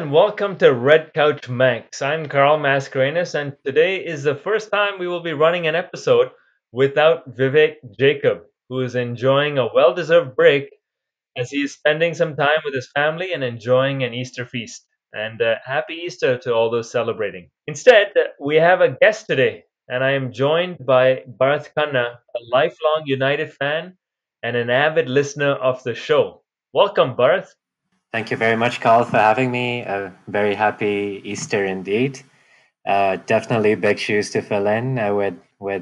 and welcome to Red Couch Manx. I'm Carl Mascarenhas, and today is the first time we will be running an episode without Vivek Jacob, who is enjoying a well-deserved break as he is spending some time with his family and enjoying an Easter feast. And happy Easter to all those celebrating. Instead, we have a guest today, and I am joined by Bharat Khanna, a lifelong United fan and an avid listener of the show. Welcome, Bharat. Thank you very much, Carl, for having me. A very happy Easter indeed. Definitely big shoes to fill in with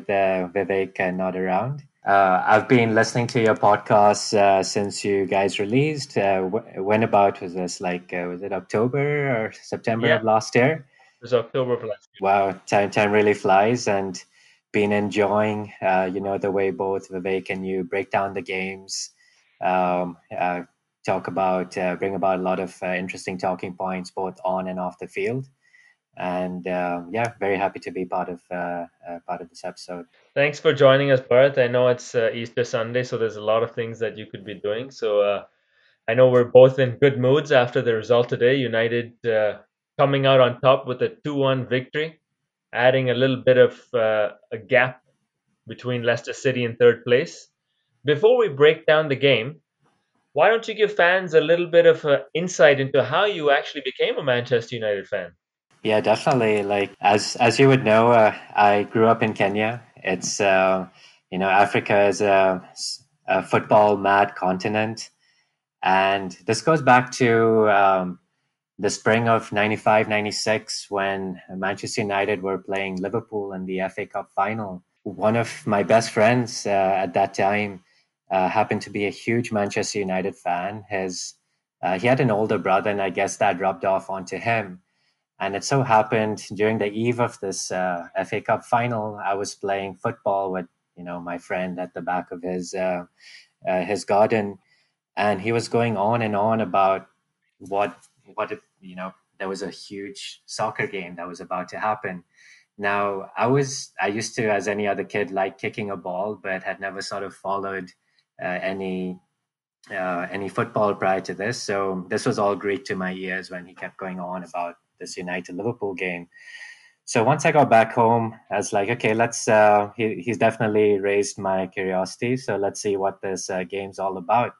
Vivek not around. I've been listening to your podcast since you guys released. When about was this? Was it October or September of last year? It was October of last year. Wow, time really flies, and been enjoying, the way both Vivek and you break down the games, bring about a lot of interesting talking points, both on and off the field. And very happy to be part of this episode. Thanks for joining us, Bharat. I know it's Easter Sunday, so there's a lot of things that you could be doing. So I know we're both in good moods after the result today. United coming out on top with a 2-1 victory, adding a little bit of a gap between Leicester City in third place. Before we break down the game, why don't you give fans a little bit of insight into how you actually became a Manchester United fan? Yeah, definitely. As you would know, I grew up in Kenya. It's, Africa is a football mad continent. And this goes back to the spring of 95-96 when Manchester United were playing Liverpool in the FA Cup final. One of my best friends at that time happened to be a huge Manchester United fan. He had an older brother, and I guess that rubbed off onto him. And it so happened during the eve of this FA Cup final, I was playing football with my friend at the back of his garden, and he was going on and on about what if there was a huge soccer game that was about to happen. Now I used to, as any other kid, like kicking a ball, but had never sort of followed any football prior to this. So this was all Greek to my ears when he kept going on about this United-Liverpool game. So once I got back home, I was like, okay, let's. He's definitely raised my curiosity, so let's see what this game's all about.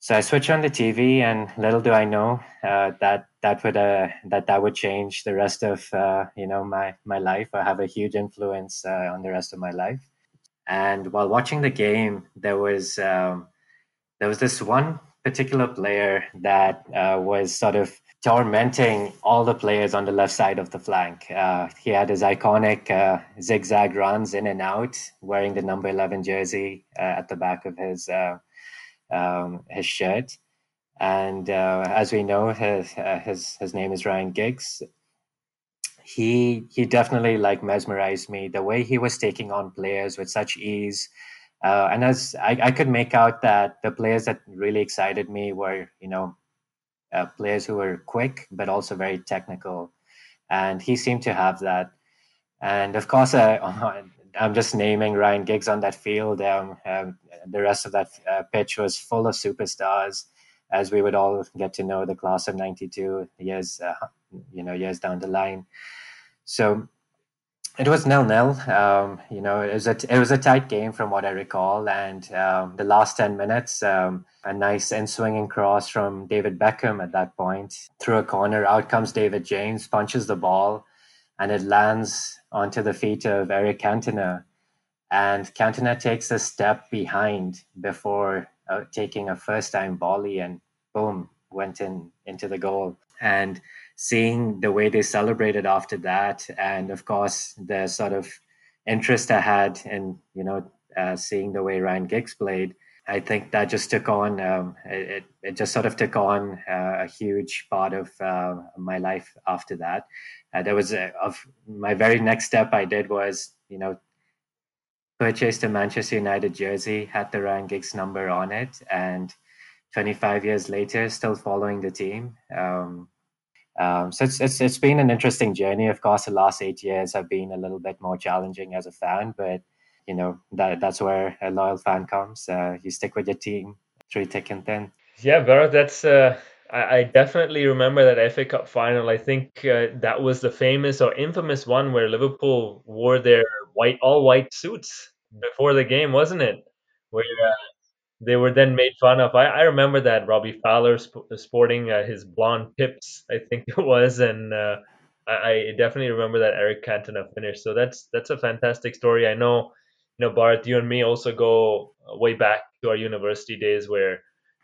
So I switch on the TV, and little do I know that would change the rest of my life, or have a huge influence on the rest of my life. And while watching the game, there was this one particular player that was sort of tormenting all the players on the left side of the flank. He had his iconic zigzag runs in and out, wearing the number 11 jersey at the back of his shirt. And as we know, his name is Ryan Giggs. He definitely mesmerized me, the way he was taking on players with such ease. And as I could make out that the players that really excited me were, players who were quick but also very technical, and he seemed to have that. And of course, I'm just naming Ryan Giggs on that field. The rest of that pitch was full of superstars, as we would all get to know the class of '92 years down the line. So it was 0-0. It was a tight game from what I recall, and the last 10 minutes. A nice in-swinging cross from David Beckham at that point. Through a corner, out comes David James, punches the ball, and it lands onto the feet of Eric Cantona. And Cantona takes a step behind before taking a first-time volley, and boom, went into the goal. And seeing the way they celebrated after that, and of course, the sort of interest I had in seeing the way Ryan Giggs played, I think that just took on, it just sort of took on a huge part of my life after that. My very next step I did was, purchased a Manchester United jersey, had the Ryan Giggs number on it, and 25 years later, still following the team. So it's been an interesting journey. Of course, the last 8 years have been a little bit more challenging as a fan, but that's where a loyal fan comes. You stick with your team through thick and thin. Yeah, Bharat, that's I definitely remember that FA Cup final. I think that was the famous or infamous one where Liverpool wore their all white suits before the game, wasn't it? Where they were then made fun of. I remember that Robbie Fowler sporting his blonde pips, I think it was, and I definitely remember that Eric Cantona finish. So that's a fantastic story. I know, Bharat, you and me also go way back to our university days where.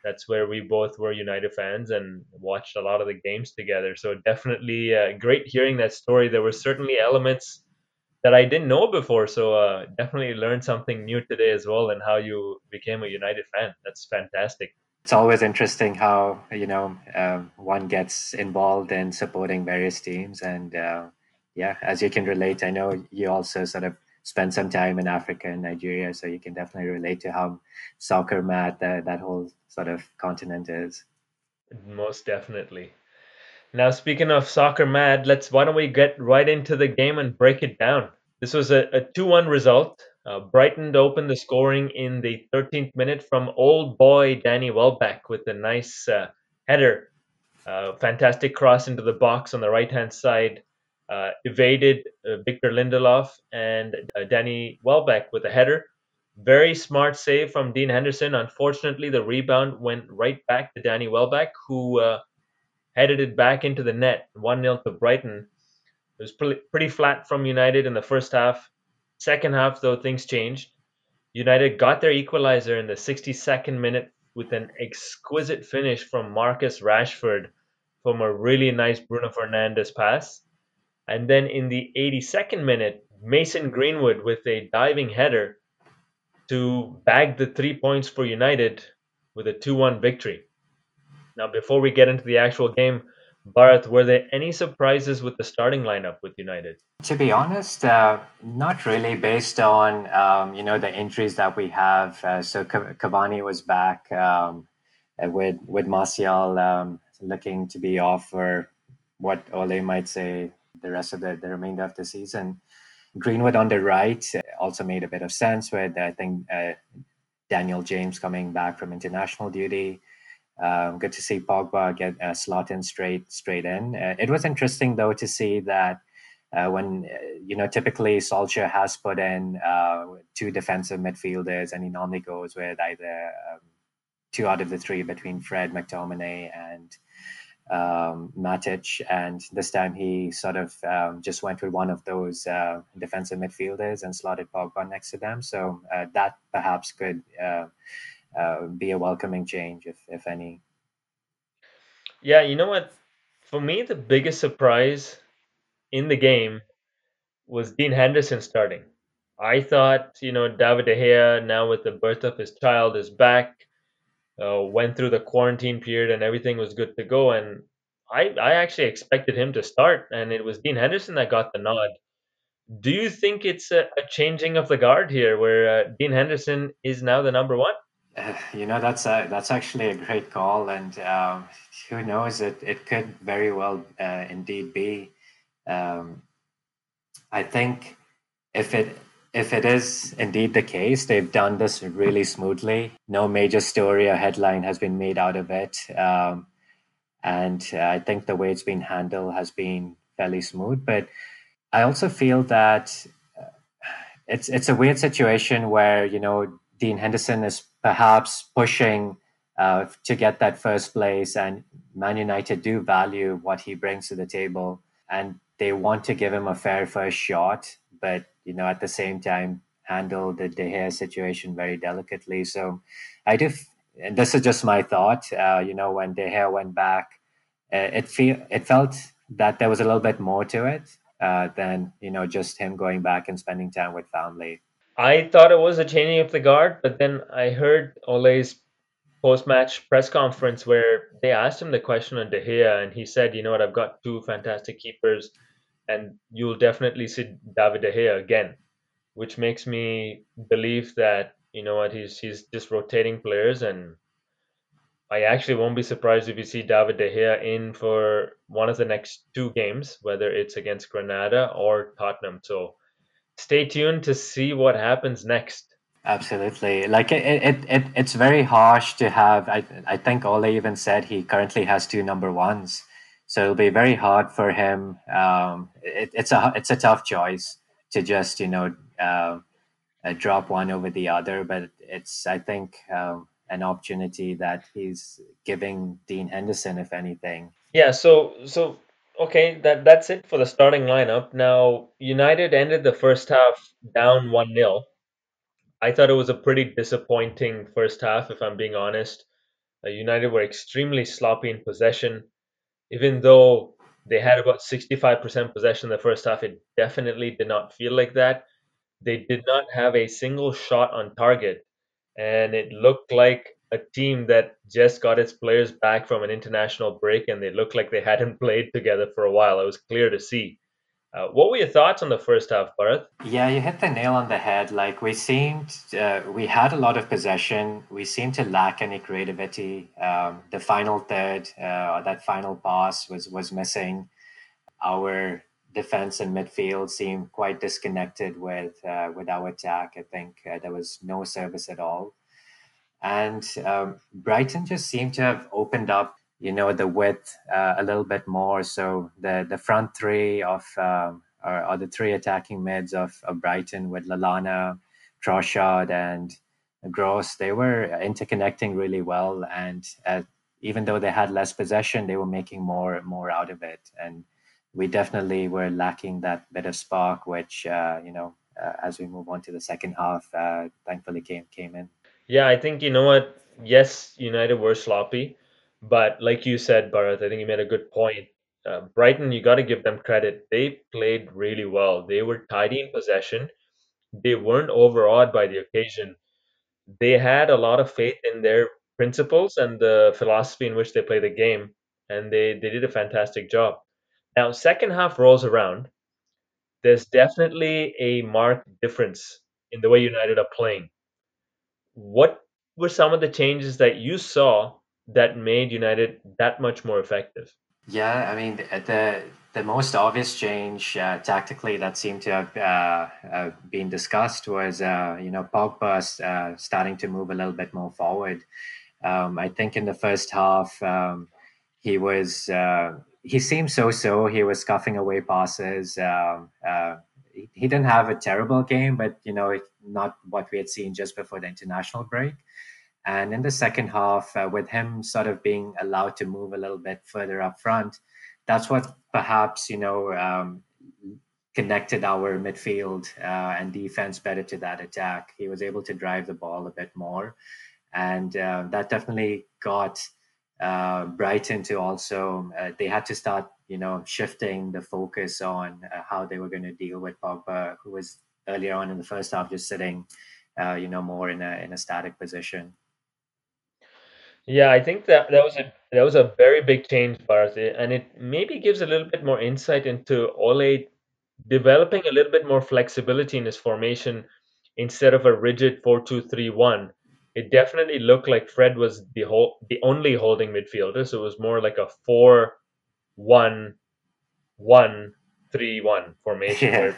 That's where we both were United fans and watched a lot of the games together. So definitely great hearing that story. There were certainly elements that I didn't know before. So definitely learned something new today as well and how you became a United fan. That's fantastic. It's always interesting how, one gets involved in supporting various teams. And as you can relate, I know you also sort of spend some time in Africa and Nigeria, so you can definitely relate to how soccer mad that whole sort of continent is. Most definitely. Now, speaking of soccer mad, why don't we get right into the game and break it down? This was a 2-1 result. Brighton opened the scoring in the 13th minute from old boy Danny Welbeck with a nice header, fantastic cross into the box on the right-hand side. Evaded Victor Lindelof and Danny Welbeck with a header. Very smart save from Dean Henderson. Unfortunately, the rebound went right back to Danny Welbeck, who headed it back into the net, 1-0 to Brighton. It was pretty flat from United in the first half. Second half, though, things changed. United got their equalizer in the 62nd minute with an exquisite finish from Marcus Rashford from a really nice Bruno Fernandes pass. And then in the 82nd minute, Mason Greenwood with a diving header to bag the 3 points for United with a 2-1 victory. Now, before we get into the actual game, Bharat, were there any surprises with the starting lineup with United? To be honest, not really based on, the injuries that we have. So Cavani was back with Martial looking to be off for what Ole might say the rest of the remainder of the season. Greenwood on the right also made a bit of sense with, I think, Daniel James coming back from international duty. Good to see Pogba get a slot in straight in. It was interesting, though, to see that when, typically Solskjaer has put in two defensive midfielders, and he normally goes with either two out of the three between Fred, McTominay, and Matic, and this time he sort of just went with one of those defensive midfielders and slotted Pogba next to them. So that perhaps could be a welcoming change, if any. Yeah, you know what? For me, the biggest surprise in the game was Dean Henderson starting. I thought, David De Gea, now with the birth of his child, is back. Went through the quarantine period and everything was good to go. And I actually expected him to start, and it was Dean Henderson that got the nod. Do you think it's a changing of the guard here where Dean Henderson is now the number one? That's actually a great call. And who knows, it could very well indeed be. I think if it is indeed the case, they've done this really smoothly. No major story or headline has been made out of it. And I think the way it's been handled has been fairly smooth. But I also feel that it's a weird situation where, Dean Henderson is perhaps pushing to get that first place, and Man United do value what he brings to the table, and they want to give him a fair first shot. But at the same time, handle the De Gea situation very delicately. So I do, and this is just my thought, when De Gea went back, it felt that there was a little bit more to it than, just him going back and spending time with family. I thought it was a changing of the guard, but then I heard Ole's post-match press conference where they asked him the question on De Gea, and he said, I've got two fantastic keepers, and you'll definitely see David De Gea again, which makes me believe that, he's just rotating players. And I actually won't be surprised if you see David De Gea in for one of the next two games, whether it's against Granada or Tottenham. So stay tuned to see what happens next. Absolutely. Like it's very harsh to have. I think Ole even said he currently has 2 number 1s, so it'll be very hard for him. It's a tough choice to just drop one over the other. But it's, I think, an opportunity that he's giving Dean Henderson, if anything. Yeah. So okay, that's it for the starting lineup. Now United ended the first half down 1-0. I thought it was a pretty disappointing first half, if I'm being honest. United were extremely sloppy in possession. Even though they had about 65% possession in the first half, it definitely did not feel like that. They did not have a single shot on target. And it looked like a team that just got its players back from an international break, and they looked like they hadn't played together for a while. It was clear to see. What were your thoughts on the first half, Bharat? Yeah, you hit the nail on the head. Like we had a lot of possession. We seemed to lack any creativity. The final third, that final pass was missing. Our defense and midfield seemed quite disconnected with our attack. I think there was no service at all. And Brighton just seemed to have opened up the width a little bit more. So the front three of or the three attacking mids of Brighton with Lallana, Trossard and Gross, they were interconnecting really well. And even though they had less possession, they were making more out of it. And we definitely were lacking that bit of spark, which, as we move on to the second half, thankfully came in. Yeah, I think, yes, United were sloppy. But like you said, Bharat, I think you made a good point. Brighton, you got to give them credit. They played really well. They were tidy in possession. They weren't overawed by the occasion. They had a lot of faith in their principles and the philosophy in which they play the game. And they did a fantastic job. Now, second half rolls around. There's definitely a marked difference in the way United are playing. What were some of the changes that you saw that made United that much more effective? Yeah, I mean, the most obvious change tactically that seemed to have been discussed was, Pogba starting to move a little bit more forward. I think in the first half, he seemed so-so. He was scuffing away passes. He didn't have a terrible game, but, not what we had seen just before the international break. And in the second half, with him sort of being allowed to move a little bit further up front, that's what perhaps, connected our midfield and defense better to that attack. He was able to drive the ball a bit more. And that definitely got Brighton to also, they had to start, shifting the focus on how they were going to deal with Pogba, who was earlier on in the first half just sitting, more in a static position. Yeah, I think that was a very big change, Bharat, and it maybe gives a little bit more insight into Ole developing a little bit more flexibility in his formation instead of a rigid 4-2-3-1. It definitely looked like Fred was the only holding midfielder, so it was more like a 4-1-1-3-1 formation. Yeah. Where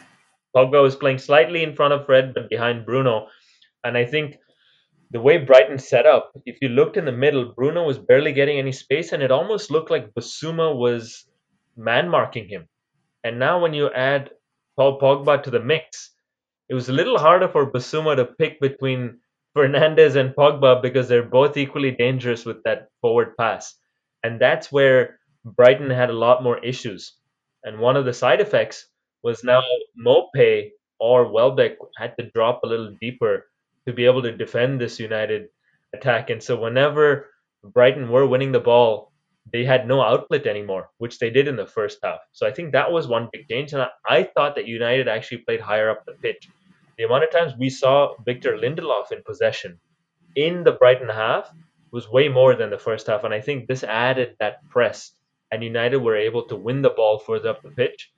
Pogba was playing slightly in front of Fred but behind Bruno, and I think the way Brighton set up, if you looked in the middle, Bruno was barely getting any space, and it almost looked like Bissouma was man-marking him. And now when you add Paul Pogba to the mix, it was a little harder for Bissouma to pick between Fernandes and Pogba because they're both equally dangerous with that forward pass. And that's where Brighton had a lot more issues. And one of the side effects was now Maupay or Welbeck had to drop a little deeper to be able to defend this United attack. And so whenever Brighton were winning the ball, they had no outlet anymore, which they did in the first half. So I think that was one big change. And I thought that United actually played higher up the pitch. The amount of times we saw Victor Lindelof in possession in the Brighton half was way more than the first half. And I think this added that press, and United were able to win the ball further up the pitch.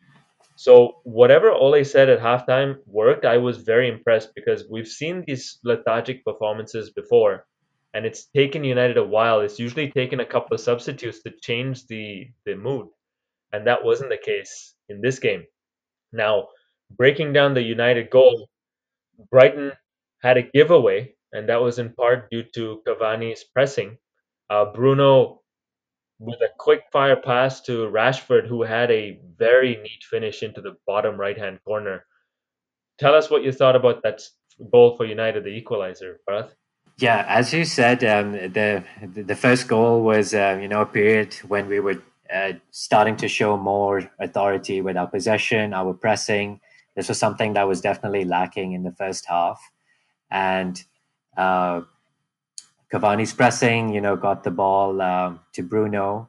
So whatever Ole said at halftime worked. I was very impressed because we've seen these lethargic performances before, and it's taken United a while. It's usually taken a couple of substitutes to change the mood, and that wasn't the case in this game. Now, breaking down the United goal, Brighton had a giveaway, and that was in part due to Cavani's pressing. Bruno, with a quick fire pass to Rashford, who had a very neat finish into the bottom right-hand corner. Tell us what you thought about that goal for United, the equalizer, Bharat. Yeah, as you said, the first goal was a period when we were starting to show more authority with our possession, our pressing. This was something that was definitely lacking in the first half, and Cavani's pressing, got the ball to Bruno.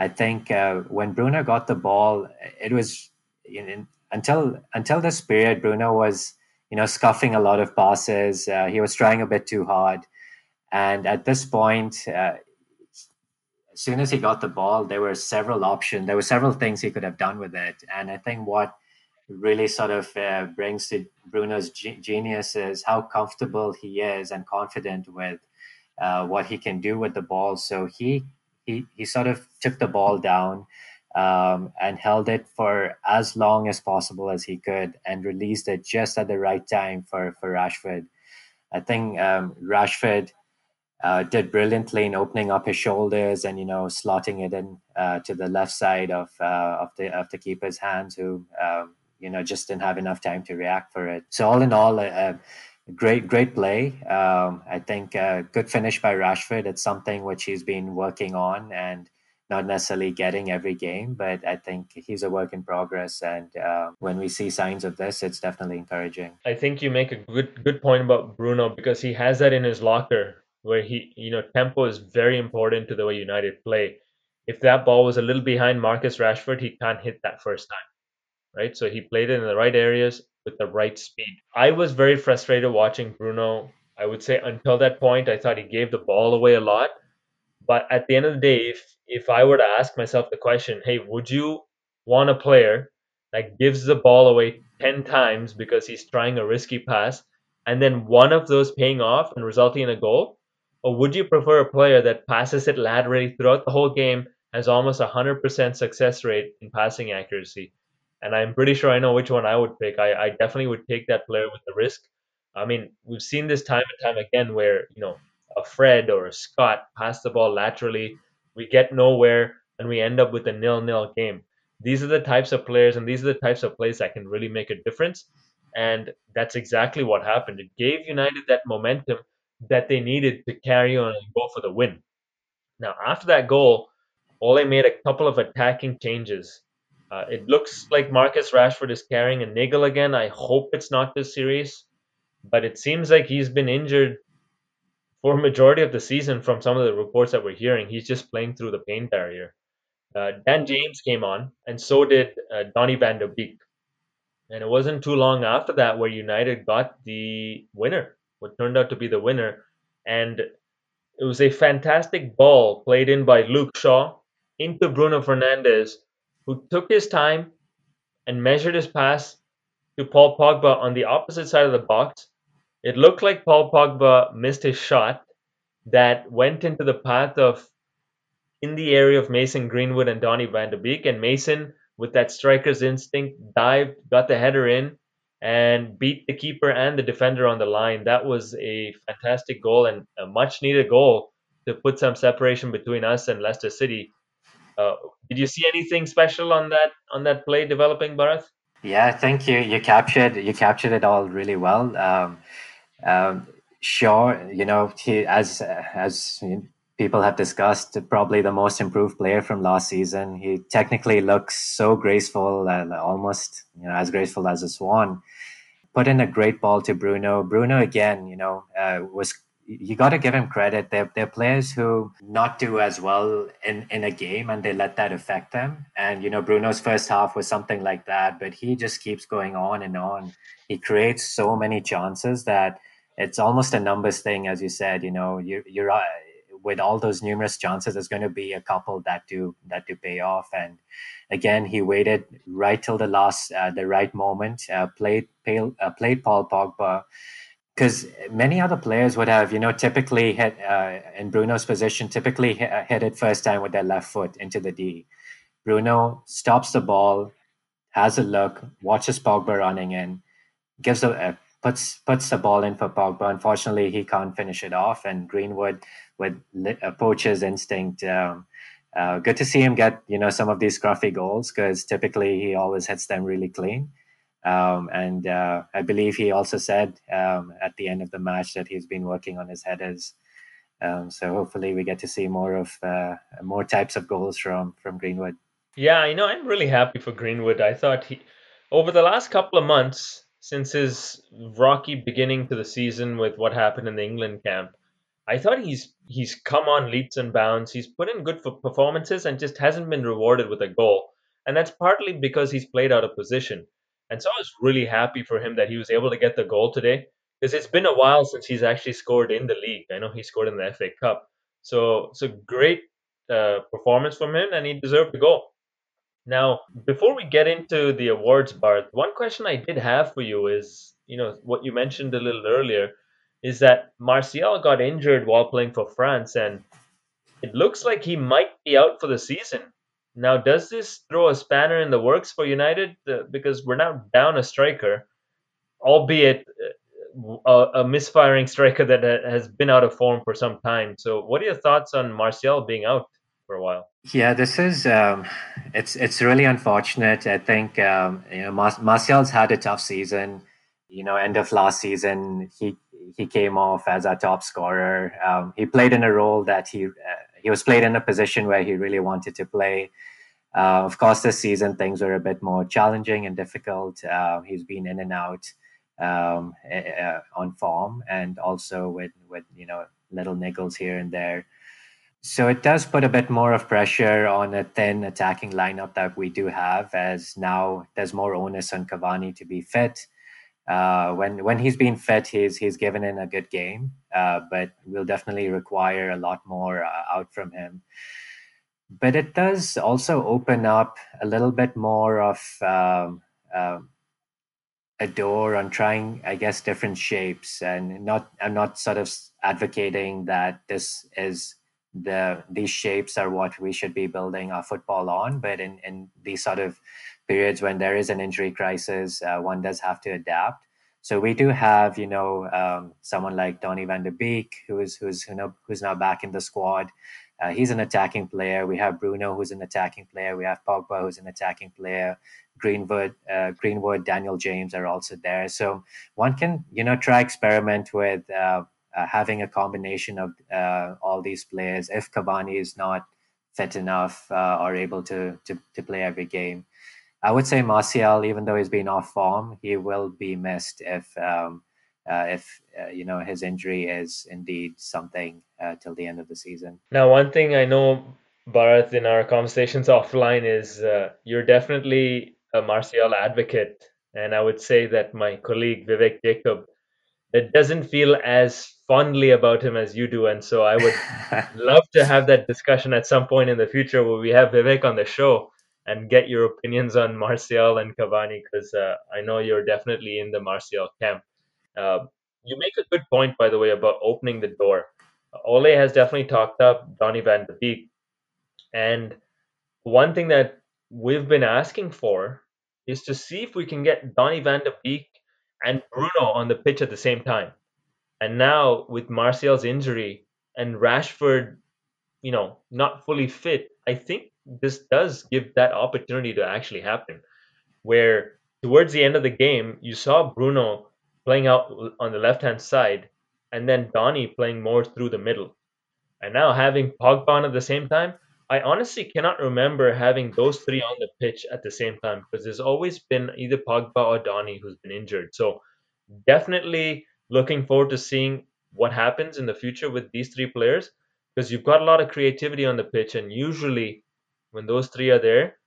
I think when Bruno got the ball, it was until this period, Bruno was scuffing a lot of passes. He was trying a bit too hard, and at this point, as soon as he got the ball, there were several options. There were several things he could have done with it, and I think what really sort of brings to Bruno's genius is how comfortable he is and confident with what he can do with the ball. So he sort of took the ball down and held it for as long as possible as he could and released it just at the right time for Rashford. I think Rashford did brilliantly in opening up his shoulders and slotting it in to the left side of the keeper's hands, who just didn't have enough time to react for it. So all in all, Great play. I think good finish by Rashford. It's something which he's been working on and not necessarily getting every game, but I think he's a work in progress. And when we see signs of this, it's definitely encouraging. I think you make a good point about Bruno, because he has that in his locker where he, tempo is very important to the way United play. If that ball was a little behind Marcus Rashford, he can't hit that first time, right? So he played it in the right areas with the right speed. I was very frustrated watching Bruno. I would say until that point, I thought he gave the ball away a lot. But at the end of the day, if I were to ask myself the question, hey, would you want a player that gives the ball away 10 times because he's trying a risky pass, and then one of those paying off and resulting in a goal? Or would you prefer a player that passes it laterally throughout the whole game, has almost 100% success rate in passing accuracy? And I'm pretty sure I know which one I would pick. I definitely would take that player with the risk. I mean, we've seen this time and time again where, a Fred or a Scott pass the ball laterally. We get nowhere and we end up with a 0-0 game. These are the types of players and these are the types of plays that can really make a difference. And that's exactly what happened. It gave United that momentum that they needed to carry on and go for the win. Now, after that goal, Ole made a couple of attacking changes. It looks like Marcus Rashford is carrying a niggle again. I hope it's not this series, but it seems like he's been injured for a majority of the season from some of the reports that we're hearing. He's just playing through the pain barrier. Dan James came on, and so did Donny van de Beek. And it wasn't too long after that where United got the winner, what turned out to be the winner. And it was a fantastic ball played in by Luke Shaw into Bruno Fernandes, who took his time and measured his pass to Paul Pogba on the opposite side of the box. It looked like Paul Pogba missed his shot that went into the path of, in the area of Mason Greenwood and Donny van de Beek. And Mason, with that striker's instinct, dived, got the header in, and beat the keeper and the defender on the line. That was a fantastic goal and a much-needed goal to put some separation between us and Leicester City. Did you see anything special on that play developing, Bharat? Yeah, I think you captured it all really well. Sure, he, as people have discussed, probably the most improved player from last season. He technically looks so graceful, and almost as graceful as a swan. Put in a great ball to Bruno. Bruno again, was. You got to give him credit. They're players who not do as well in a game, and they let that affect them. And, Bruno's first half was something like that, but he just keeps going on and on. He creates so many chances that it's almost a numbers thing, as you said. You're with all those numerous chances, there's going to be a couple that do pay off. And again, he waited right till the last, the right moment, played Paul Pogba, because many other players would have, typically hit in Bruno's position, typically hit it first time with their left foot into the D. Bruno stops the ball, has a look, watches Pogba running in, gives a puts the ball in for Pogba. Unfortunately, he can't finish it off. And Greenwood, with a poacher's instinct, good to see him get, you know, some of these scruffy goals, because typically he always hits them really clean. And I believe he also said at the end of the match that he's been working on his headers. So hopefully we get to see more of more types of goals from Greenwood. Yeah, you know, I'm really happy for Greenwood. I thought he, over the last couple of months, since his rocky beginning to the season with what happened in the England camp, I thought he's come on leaps and bounds. He's put in good performances and just hasn't been rewarded with a goal. And that's partly because he's played out of position. And so I was really happy for him that he was able to get the goal today, because it's been a while since he's actually scored in the league. I know he scored in the FA Cup. So it's a great performance from him, and he deserved the goal. Now, before we get into the awards, Bharat, one question I did have for you is, you know, what you mentioned a little earlier is that Martial got injured while playing for France, and it looks like he might be out for the season. Now, does this throw a spanner in the works for United? Because we're now down a striker, albeit a misfiring striker that has been out of form for some time. So what are your thoughts on Martial being out for a while? Yeah, this is it's really unfortunate. I think you know, Martial's had a tough season. You know, end of last season, he came off as our top scorer. He played in a role that he was played in a position where he really wanted to play. Of course, this season things were a bit more challenging and difficult. He's been in and out on form, and also with you know, little niggles here and there. So it does put a bit more of pressure on a thin attacking lineup that we do have, as now there's more onus on Cavani to be fit. When he's been fit, he's given in a good game, but we'll definitely require a lot more out from him. But it does also open up a little bit more of a door on trying, I guess, different shapes. And I'm not sort of advocating that this is... These shapes are what we should be building our football on, but in these sort of periods when there is an injury crisis, one does have to adapt. So we do have, you know, someone like Donny van de Beek, who's now back in the squad. He's an attacking player. We have Bruno, who's an attacking player. We have Pogba, who's an attacking player. Greenwood, Daniel James are also there. So one can, you know, try experiment with. Having a combination of all these players, if Cavani is not fit enough or able to play every game. I would say Martial, even though he's been off form, he will be missed if you know, his injury is indeed something till the end of the season. Now, one thing I know, Bharat, in our conversations offline is you're definitely a Martial advocate, and I would say that my colleague Vivek Jacob, it doesn't feel as fondly about him as you do. And so I would love to have that discussion at some point in the future where we have Vivek on the show and get your opinions on Martial and Cavani, because I know you're definitely in the Martial camp. You make a good point, by the way, about opening the door. Ole has definitely talked up Donny van de Beek. And one thing that we've been asking for is to see if we can get Donny van de Beek and Bruno on the pitch at the same time. And now with Martial's injury and Rashford, you know, not fully fit, I think this does give that opportunity to actually happen, where towards the end of the game, you saw Bruno playing out on the left-hand side and then Donny playing more through the middle. And now having Pogba on at the same time, I honestly cannot remember having those three on the pitch at the same time, because there's always been either Pogba or Donny who's been injured. So definitely looking forward to seeing what happens in the future with these three players, because you've got a lot of creativity on the pitch. And usually when those three are there,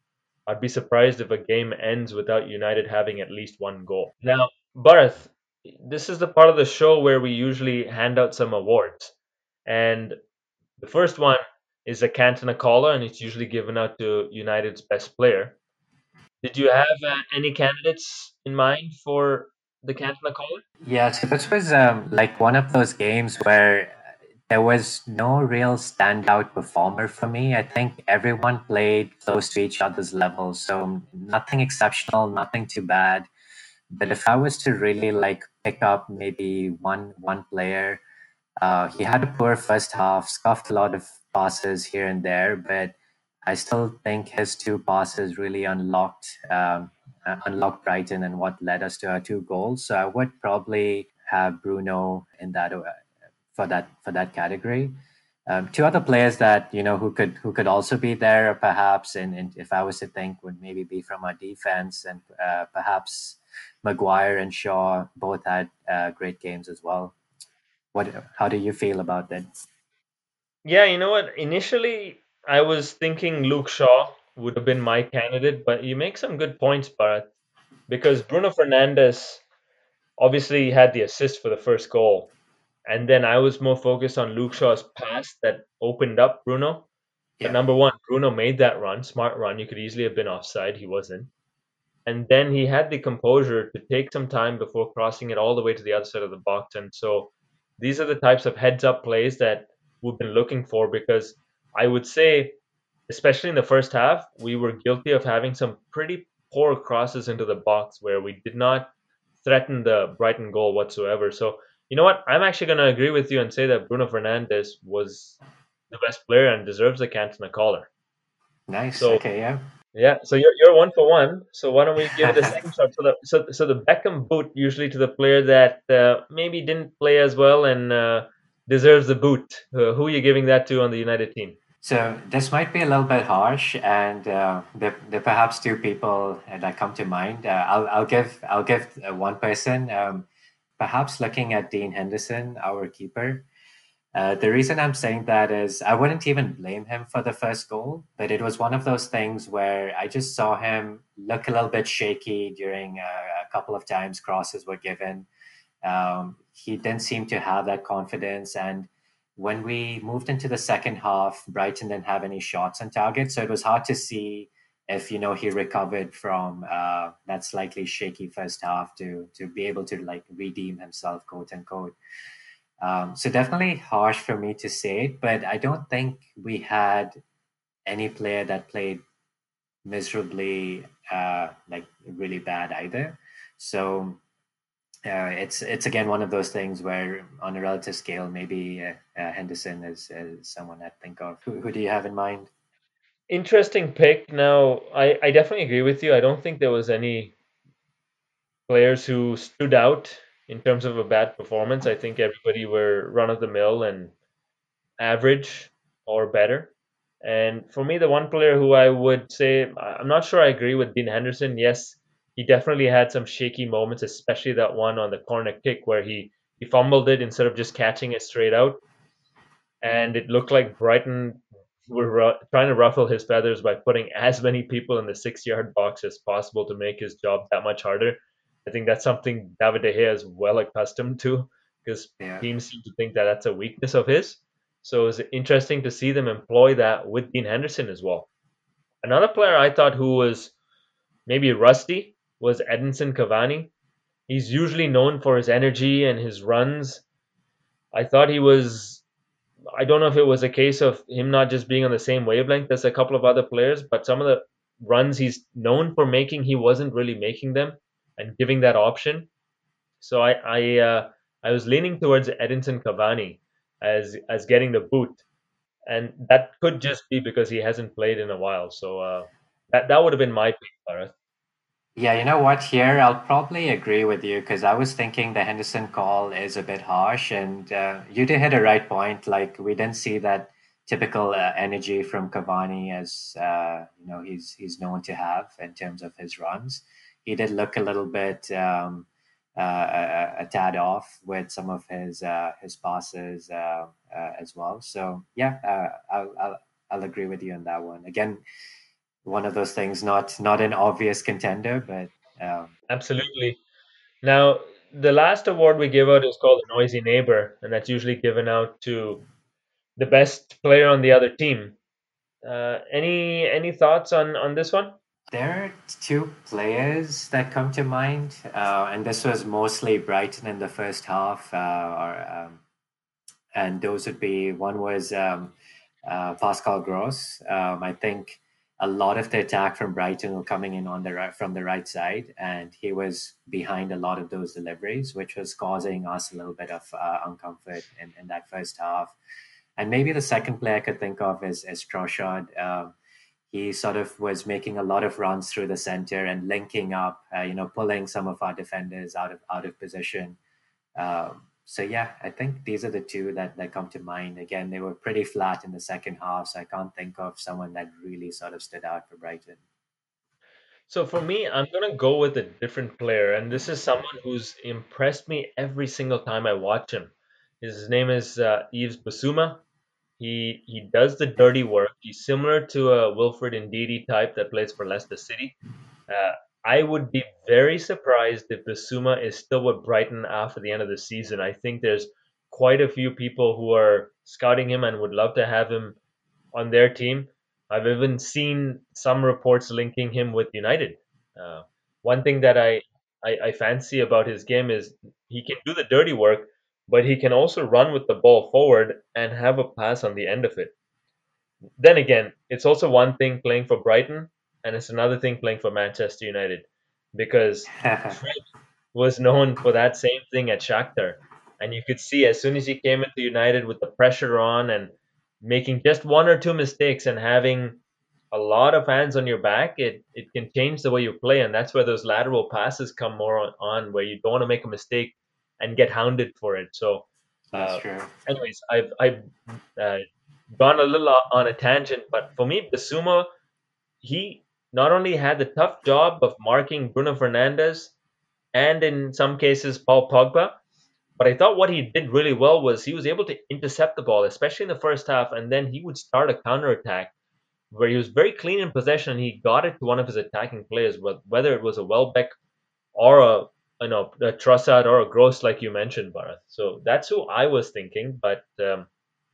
I'd be surprised if a game ends without United having at least one goal. Now, Bharat, this is the part of the show where we usually hand out some awards. And the first one is a Cantona collar, and it's usually given out to United's best player. Did you have any candidates in mind for the Cantona collar? Yeah, so this was like one of those games where there was no real standout performer for me. I think everyone played close to each other's level, so nothing exceptional, nothing too bad. But if I was to really like pick up maybe one player, he had a poor first half, scuffed a lot of passes here and there, but I still think his two passes really unlocked Brighton and what led us to our two goals. So I would probably have Bruno in that for that category. Two other players that who could also be there perhaps, and if I was to think, would maybe be from our defense, and perhaps Maguire and Shaw both had great games as well. How do you feel about that? Yeah, you know what? Initially, I was thinking Luke Shaw would have been my candidate, but you make some good points, Bharat, because Bruno Fernandes obviously had the assist for the first goal. And then I was more focused on Luke Shaw's pass that opened up Bruno. Yeah. But number one, Bruno made that run, smart run. You could easily have been offside. He wasn't. And then he had the composure to take some time before crossing it all the way to the other side of the box. And so these are the types of heads-up plays that we've been looking for, because I would say, especially in the first half, we were guilty of having some pretty poor crosses into the box where we did not threaten the Brighton goal whatsoever. So you know what? I'm actually going to agree with you and say that Bruno Fernandes was the best player and deserves the Cantona collar. Nice. So, okay. Yeah. Yeah. So you're one for one. So why don't we give it a second shot? So the Beckham boot usually to the player that maybe didn't play as well and deserves the boot. Who are you giving that to on the United team? So this might be a little bit harsh, and there perhaps two people that come to mind. I'll give one person. Perhaps looking at Dean Henderson, our keeper. The reason I'm saying that is I wouldn't even blame him for the first goal, but it was one of those things where I just saw him look a little bit shaky during a couple of times crosses were given. He didn't seem to have that confidence. And when we moved into the second half, Brighton didn't have any shots on target. So it was hard to see if he recovered from that slightly shaky first half to be able to like redeem himself, quote unquote. So definitely harsh for me to say it, but I don't think we had any player that played miserably, like really bad either. So it's again one of those things where on a relative scale, maybe Henderson is someone I'd think of. Who do you have in mind? Interesting pick. Now, I definitely agree with you. I don't think there was any players who stood out in terms of a bad performance. I think everybody were run-of-the-mill and average or better. And for me, the one player who I would say, I'm not sure I agree with Dean Henderson. Yes, he definitely had some shaky moments, especially that one on the corner kick where he fumbled it instead of just catching it straight out. And it looked like Brighton were trying to ruffle his feathers by putting as many people in the 6-yard box as possible to make his job that much harder. I think that's something David De Gea is well accustomed to, because teams seem to think that that's a weakness of his. So it was interesting to see them employ that with Dean Henderson as well. Another player I thought who was maybe rusty was Edinson Cavani. He's usually known for his energy and his runs. I thought he was... I don't know if it was a case of him not just being on the same wavelength as a couple of other players, but some of the runs he's known for making, he wasn't really making them and giving that option. So I was leaning towards Edinson Cavani as getting the boot. And that could just be because he hasn't played in a while. So that would have been my pick, Bharat. Yeah, you know what? Here, I'll probably agree with you, because I was thinking the Henderson call is a bit harsh, and you did hit a right point. Like, we didn't see that typical energy from Cavani as he's known to have in terms of his runs. He did look a little bit a tad off with some of his passes as well. So yeah, I'll agree with you on that one again. One of those things, not an obvious contender, but... Absolutely. Now, the last award we give out is called the Noisy Neighbor, and that's usually given out to the best player on the other team. Any thoughts on this one? There are two players that come to mind, and this was mostly Brighton in the first half, and those would be... One was Pascal Gross. I think... a lot of the attack from Brighton were coming in on the right, from the right side, and he was behind a lot of those deliveries, which was causing us a little bit of uncomfort in that first half. And maybe the second player I could think of is Trossard. He sort of was making a lot of runs through the center and linking up, pulling some of our defenders out of position. So yeah, I think these are the two that come to mind. Again, they were pretty flat in the second half, so I can't think of someone that really sort of stood out for Brighton. So for me, I'm going to go with a different player, and this is someone who's impressed me every single time I watch him. His name is Yves Bissouma. He does the dirty work. He's similar to a Wilfred Ndidi type that plays for Leicester City. I would be very surprised if Bissouma is still with Brighton after the end of the season. I think there's quite a few people who are scouting him and would love to have him on their team. I've even seen some reports linking him with United. One thing that I fancy about his game is he can do the dirty work, but he can also run with the ball forward and have a pass on the end of it. Then again, it's also one thing playing for Brighton, and it's another thing playing for Manchester United, because Fred was known for that same thing at Shakhtar. And you could see as soon as he came into United with the pressure on and making just one or two mistakes and having a lot of hands on your back, it can change the way you play. And that's where those lateral passes come more on where you don't want to make a mistake and get hounded for it. So that's true. Anyways, I've gone a little on a tangent, but for me, Bissouma, he not only had the tough job of marking Bruno Fernandes and in some cases Paul Pogba, but I thought what he did really well was he was able to intercept the ball, especially in the first half, and then he would start a counterattack where he was very clean in possession and he got it to one of his attacking players, whether it was a Welbeck or a Trossard or a Gross, like you mentioned, Bharat. So that's who I was thinking, but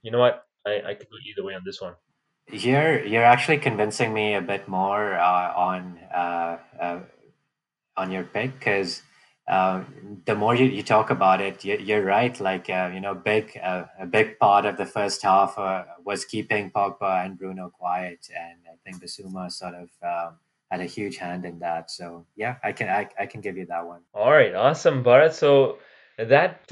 you know what? I could go either way on this one. You're actually convincing me a bit more on your pick, because the more you talk about it, you're right. Like a big part of the first half was keeping Pogba and Bruno quiet, and I think Bissouma sort of had a huge hand in that. So yeah, I can give you that one. All right, awesome, Bharat. So that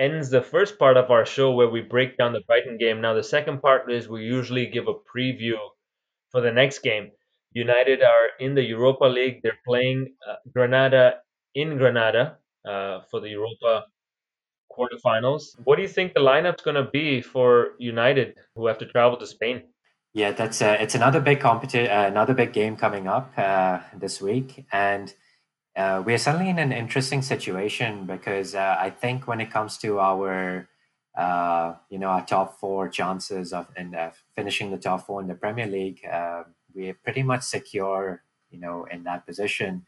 ends the first part of our show where we break down the Brighton game. Now, the second part is we usually give a preview for the next game. United are in the Europa League. They're playing Granada in Granada for the Europa quarterfinals. What do you think the lineup's going to be for United, who have to travel to Spain? Yeah, that's it's another big game coming up this week. And we are suddenly in an interesting situation because I think when it comes to our, our top four chances of finishing the top four in the Premier League, we are pretty much secure, in that position.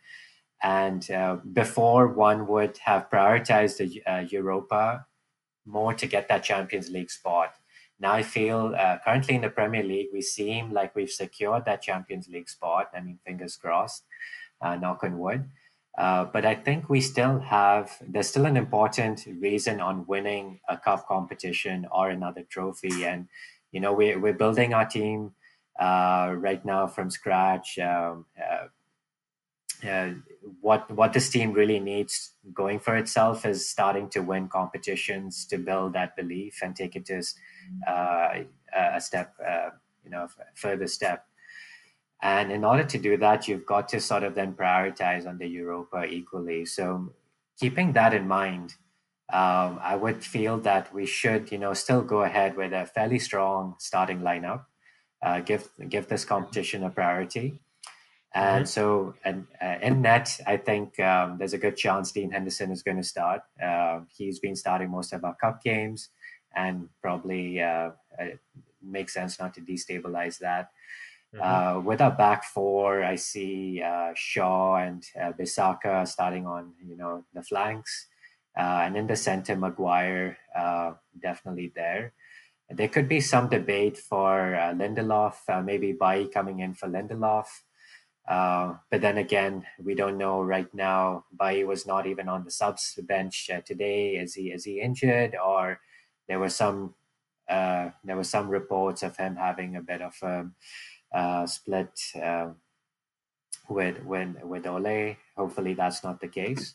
And before, one would have prioritized the Europa more to get that Champions League spot. Now I feel currently in the Premier League, we seem like we've secured that Champions League spot. I mean, fingers crossed, knock on wood. But I think there's still an important reason on winning a cup competition or another trophy. And, we're building our team right now from scratch. What this team really needs going for itself is starting to win competitions to build that belief and take it to a step, further step. And in order to do that, you've got to sort of then prioritize on the Europa equally. So keeping that in mind, I would feel that we should, still go ahead with a fairly strong starting lineup, give this competition a priority. And so in net, I think there's a good chance Dean Henderson is going to start. He's been starting most of our cup games and probably it makes sense not to destabilize that. Mm-hmm. With our back four, I see Shaw and Bissaka starting on, the flanks. And in the center, Maguire definitely there. There could be some debate for Lindelof, maybe Bailly coming in for Lindelof. But then again, we don't know right now. Bailly was not even on the subs bench today. Is he injured? Or there were some reports of him having a bit of split with Ole. Hopefully that's not the case.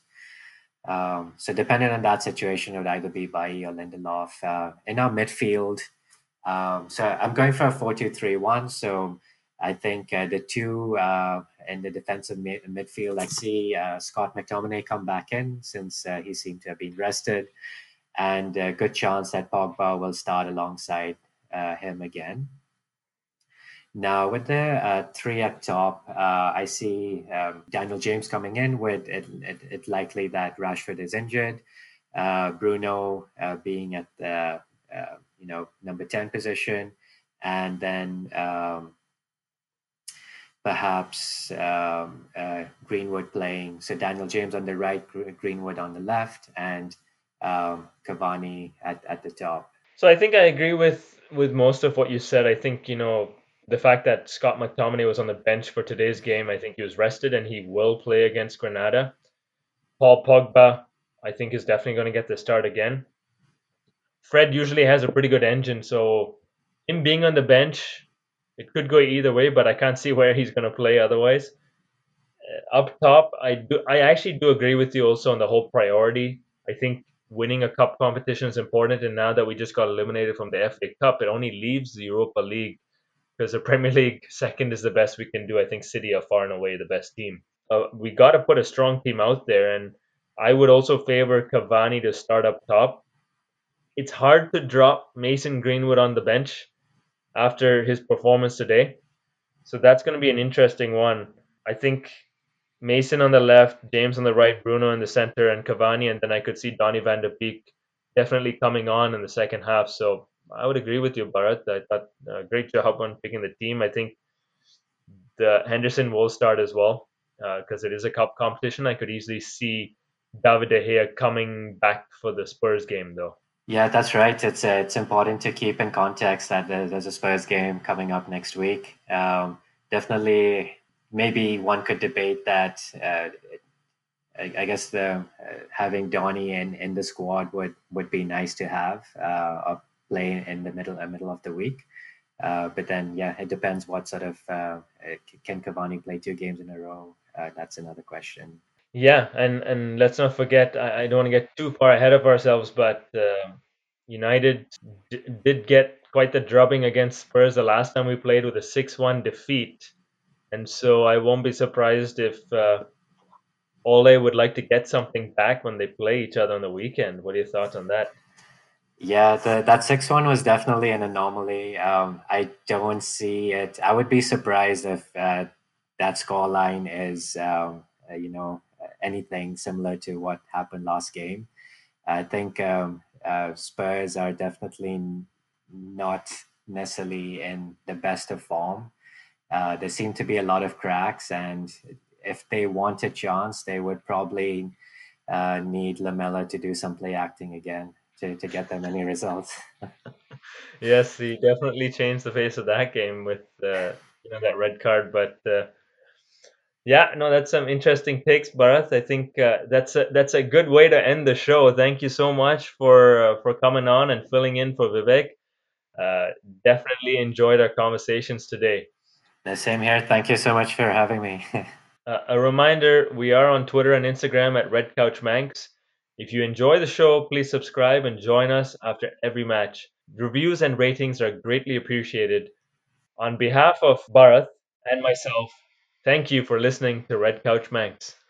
So depending on that situation, it would either be Bailly or Lindelof in our midfield. So I'm going for a 4-2-3-1. So I think the two in the defensive midfield, I see Scott McTominay come back in since he seemed to have been rested. And a good chance that Pogba will start alongside him again. Now, with the three up top, I see Daniel James coming in with it likely that Rashford is injured. Bruno being at the number 10 position, and then perhaps Greenwood playing. So Daniel James on the right, Greenwood on the left, and Cavani at the top. So I think I agree with most of what you said. I think the fact that Scott McTominay was on the bench for today's game, I think he was rested and he will play against Granada. Paul Pogba, I think, is definitely going to get the start again. Fred usually has a pretty good engine, so him being on the bench, it could go either way, but I can't see where he's going to play otherwise. Up top, I actually do agree with you also on the whole priority. I think winning a cup competition is important, and now that we just got eliminated from the FA Cup, it only leaves the Europa League. Because the Premier League second is the best we can do. I think City are far and away the best team. We got to put a strong team out there. And I would also favor Cavani to start up top. It's hard to drop Mason Greenwood on the bench after his performance today. So that's going to be an interesting one. I think Mason on the left, James on the right, Bruno in the center, and Cavani. And then I could see Donny van de Beek definitely coming on in the second half. So I would agree with you, Bharat. I thought great job on picking the team. I think the Henderson will start as well because it is a cup competition. I could easily see David De Gea coming back for the Spurs game, though. Yeah, that's right. It's important to keep in context that there's a Spurs game coming up next week. Definitely, maybe one could debate that. I guess having Donny in the squad would be nice to have up play in the middle of the week, but then it depends what sort of can Cavani play two games in a row. That's another question. And let's not forget, I don't want to get too far ahead of ourselves, but United did get quite the drubbing against Spurs the last time we played with a 6-1 defeat, and so I won't be surprised if Ole would like to get something back when they play each other on the weekend. What are your thoughts on that? Yeah, that 6-1 was definitely an anomaly. I don't see it. I would be surprised if that scoreline is, anything similar to what happened last game. I think Spurs are definitely not necessarily in the best of form. There seem to be a lot of cracks, and if they want a chance, they would probably need Lamela to do some play acting again to get them any results. Yes, he definitely changed the face of that game with that red card. But that's some interesting takes, Bharat. I think that's a good way to end the show. Thank you so much for coming on and filling in for Vivek. Definitely enjoyed our conversations today. The same here. Thank you so much for having me. A reminder, we are on Twitter and Instagram at Red Couch Manx. If you enjoy the show, please subscribe and join us after every match. Reviews and ratings are greatly appreciated. On behalf of Bharat and myself, thank you for listening to Red Couch Manx.